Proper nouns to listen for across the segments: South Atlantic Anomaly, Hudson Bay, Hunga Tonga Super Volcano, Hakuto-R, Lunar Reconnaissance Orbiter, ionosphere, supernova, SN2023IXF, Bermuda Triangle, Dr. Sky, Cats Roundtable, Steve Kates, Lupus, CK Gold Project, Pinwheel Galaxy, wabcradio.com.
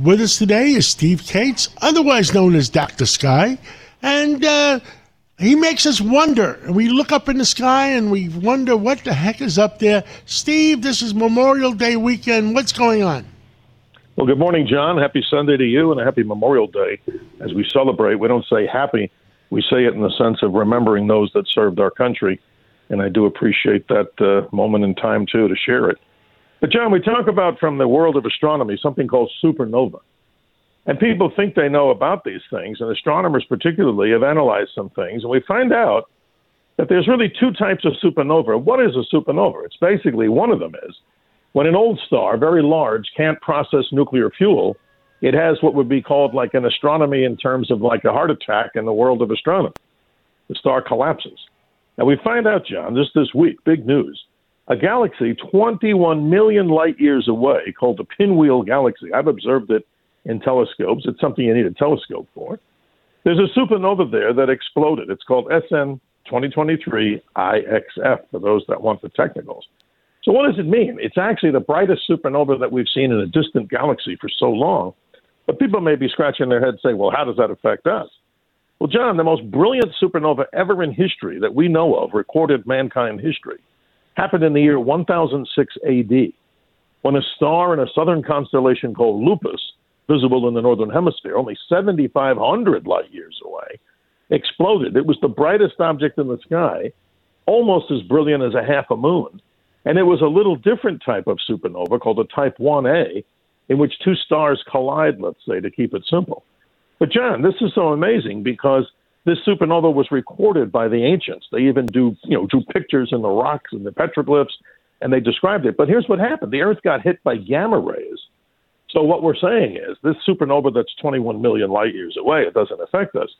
With us today is Steve Kates, otherwise known as Dr. Sky, and he makes us wonder. We look up in the sky and we wonder what the heck is up there. Steve, this is Memorial Day weekend. What's going on? Well, good morning, John. Happy Sunday to you and a happy Memorial Day. As we celebrate, we don't say happy. We say it in the sense of remembering those that served our country, and I do appreciate that moment in time, too, to share it. But, John, we talk about from the world of astronomy something called supernova. And people think they know about these things, and astronomers particularly have analyzed some things. And we find out that there's really two types of supernova. What is a supernova? It's basically, one of them is when an old star, very large, can't process nuclear fuel, it has what would be called like an astronomy in terms of like a heart attack in the world of astronomy. The star collapses. And we find out, John, just this week, big news, a galaxy 21 million light years away called the Pinwheel Galaxy. I've observed it in telescopes. It's something you need a telescope for. There's a supernova there that exploded. It's called SN2023IXF, for those that want the technicals. So what does it mean? It's actually the brightest supernova that we've seen in a distant galaxy for so long. But people may be scratching their heads saying, well, how does that affect us? Well, John, the most brilliant supernova ever in history that we know of, recorded mankind history, happened in the year 1006 AD, when a star in a southern constellation called Lupus, visible in the northern hemisphere, only 7,500 light years away, exploded. It was the brightest object in the sky, almost as brilliant as a half a moon. And it was a little different type of supernova called a type 1A, in which two stars collide, let's say, to keep it simple. But, John, this is so amazing because this supernova was recorded by the ancients. They even drew pictures in the rocks and the petroglyphs, and they described it. But here's what happened. The Earth got hit by gamma rays. So what we're saying is this supernova that's 21 million light years away, it doesn't affect us.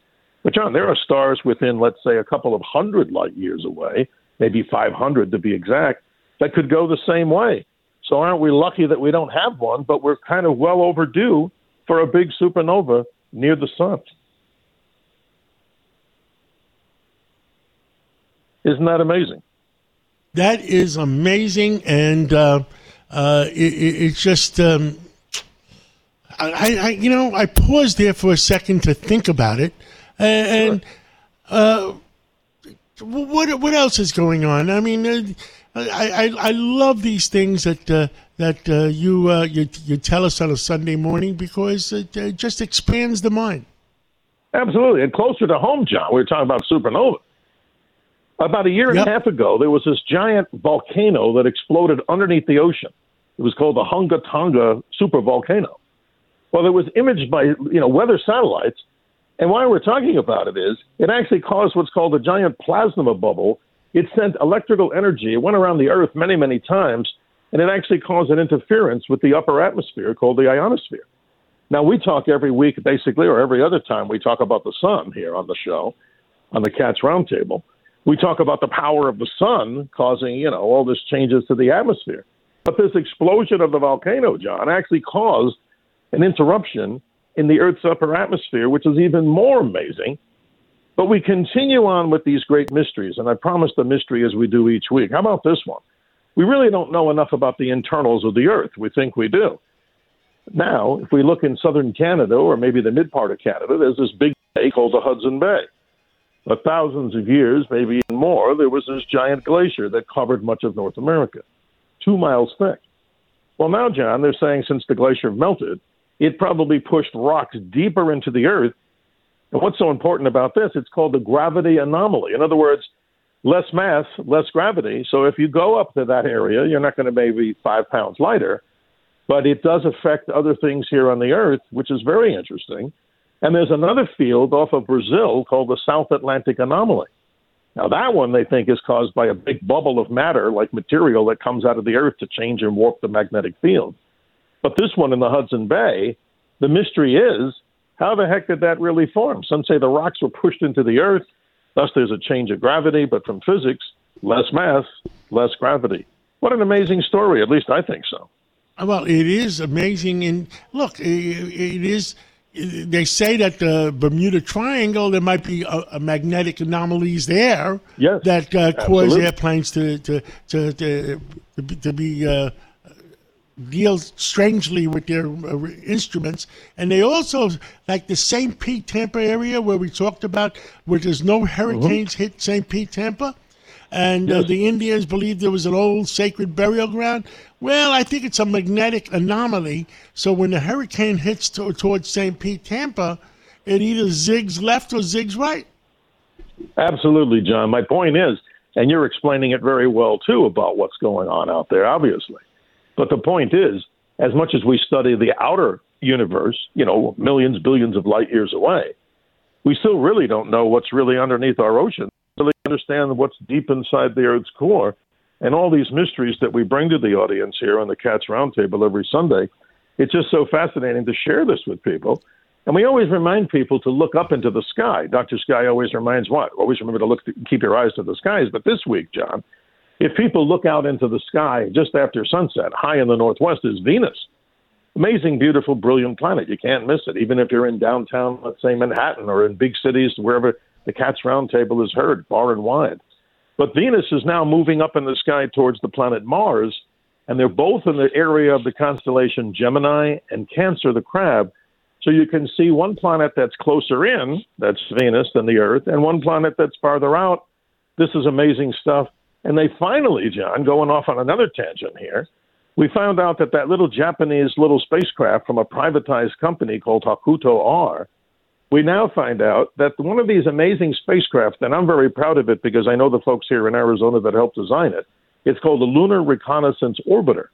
But, John, there are stars within, let's say, a couple of hundred light years away, maybe 500 to be exact, that could go the same way. So aren't we lucky that we don't have one, but we're kind of well overdue for a big supernova near the sun. Isn't that amazing? That is amazing, and it's just, I paused there for a second to think about it, what else is going on? I mean, I love these things that you tell us on a Sunday morning because it just expands the mind. Absolutely. And closer to home, John, we were talking about supernova. About a year and a half ago, there was this giant volcano that exploded underneath the ocean. It was called the Hunga Tonga Super Volcano. Well, it was imaged by weather satellites. And why we're talking about it is it actually caused what's called a giant plasma bubble. It sent electrical energy. It went around the Earth many, many times, and it actually caused an interference with the upper atmosphere called the ionosphere. Now, we talk every week, basically, or every other time we talk about the sun here on the show, on the Cats Roundtable. We talk about the power of the sun causing, all this changes to the atmosphere. But this explosion of the volcano, John, actually caused an interruption in the Earth's upper atmosphere, which is even more amazing. But we continue on with these great mysteries, and I promise the mystery as we do each week. How about this one? We really don't know enough about the internals of the Earth. We think we do. Now, if we look in southern Canada, or maybe the mid-part of Canada, there's this big bay called the Hudson Bay. For thousands of years, maybe even more, there was this giant glacier that covered much of North America, 2 miles thick. Well, now, John, they're saying since the glacier melted, it probably pushed rocks deeper into the Earth. And what's so important about this, it's called the gravity anomaly. In other words, less mass, less gravity. So if you go up to that area, you're not going to maybe 5 pounds lighter, but it does affect other things here on the Earth, which is very interesting. And there's another field off of Brazil called the South Atlantic Anomaly. Now, that one they think is caused by a big bubble of matter, like material that comes out of the Earth to change and warp the magnetic field. But this one in the Hudson Bay, the mystery is, how the heck did that really form? Some say the rocks were pushed into the Earth, thus there's a change of gravity, but from physics, less mass, less gravity. What an amazing story, at least I think so. Well, it is amazing, and look, it is. They say that the Bermuda Triangle, there might be a magnetic anomalies there that cause airplanes to be deals strangely with their instruments. And they also, like the St. Pete, Tampa area where we talked about, where there's no hurricanes hit St. Pete, Tampa. And the Indians believed there was an old sacred burial ground. Well, I think it's a magnetic anomaly. So when the hurricane hits towards St. Pete, Tampa, it either zigs left or zigs right. Absolutely, John. My point is, and you're explaining it very well, too, about what's going on out there, obviously. But the point is, as much as we study the outer universe, you know, millions, billions of light years away, we still really don't know what's really underneath our ocean, really understand what's deep inside the Earth's core. And all these mysteries that we bring to the audience here on the Cats Roundtable every Sunday, it's just so fascinating to share this with people. And we always remind people to look up into the sky. Dr. Sky always reminds what? Always remember to look, keep your eyes to the skies. But this week, John, if people look out into the sky just after sunset, high in the northwest is Venus. Amazing, beautiful, brilliant planet. You can't miss it, even if you're in downtown, let's say Manhattan, or in big cities, wherever the Cats Roundtable is heard, far and wide. But Venus is now moving up in the sky towards the planet Mars, and they're both in the area of the constellation Gemini and Cancer the Crab. So you can see one planet that's closer in, that's Venus, than the Earth, and one planet that's farther out. This is amazing stuff. And they finally, John, going off on another tangent here, we found out that that little Japanese little spacecraft from a privatized company called Hakuto-R, we now find out that one of these amazing spacecraft, and I'm very proud of it because I know the folks here in Arizona that helped design it, it's called the Lunar Reconnaissance Orbiter.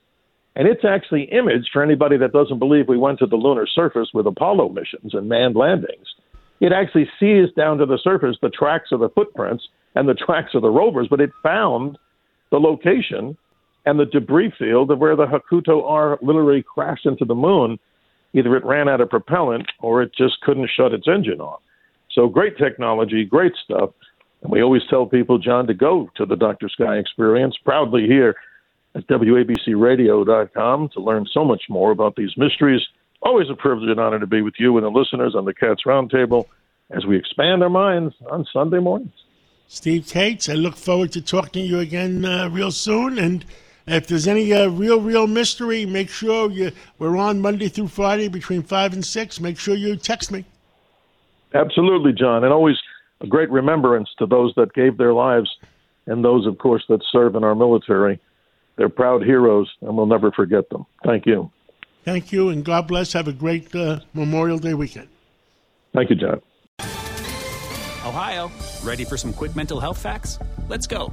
And it's actually imaged, for anybody that doesn't believe we went to the lunar surface with Apollo missions and manned landings, it actually sees down to the surface the tracks of the footprints and the tracks of the rovers, but it found the location and the debris field of where the Hakuto-R literally crashed into the moon. Either it ran out of propellant or it just couldn't shut its engine off. So great technology, great stuff. And we always tell people, John, to go to the Dr. Sky Experience, proudly here at wabcradio.com, to learn so much more about these mysteries. Always a privilege and honor to be with you and the listeners on the Cats Roundtable as we expand our minds on Sunday mornings. Steve Kates, I look forward to talking to you again real soon. And if there's any real mystery, make sure we're on Monday through Friday between 5 and 6. Make sure you text me. Absolutely, John. And always a great remembrance to those that gave their lives and those, of course, that serve in our military. They're proud heroes, and we'll never forget them. Thank you. Thank you, and God bless. Have a great Memorial Day weekend. Thank you, John. Ohio, ready for some quick mental health facts? Let's go.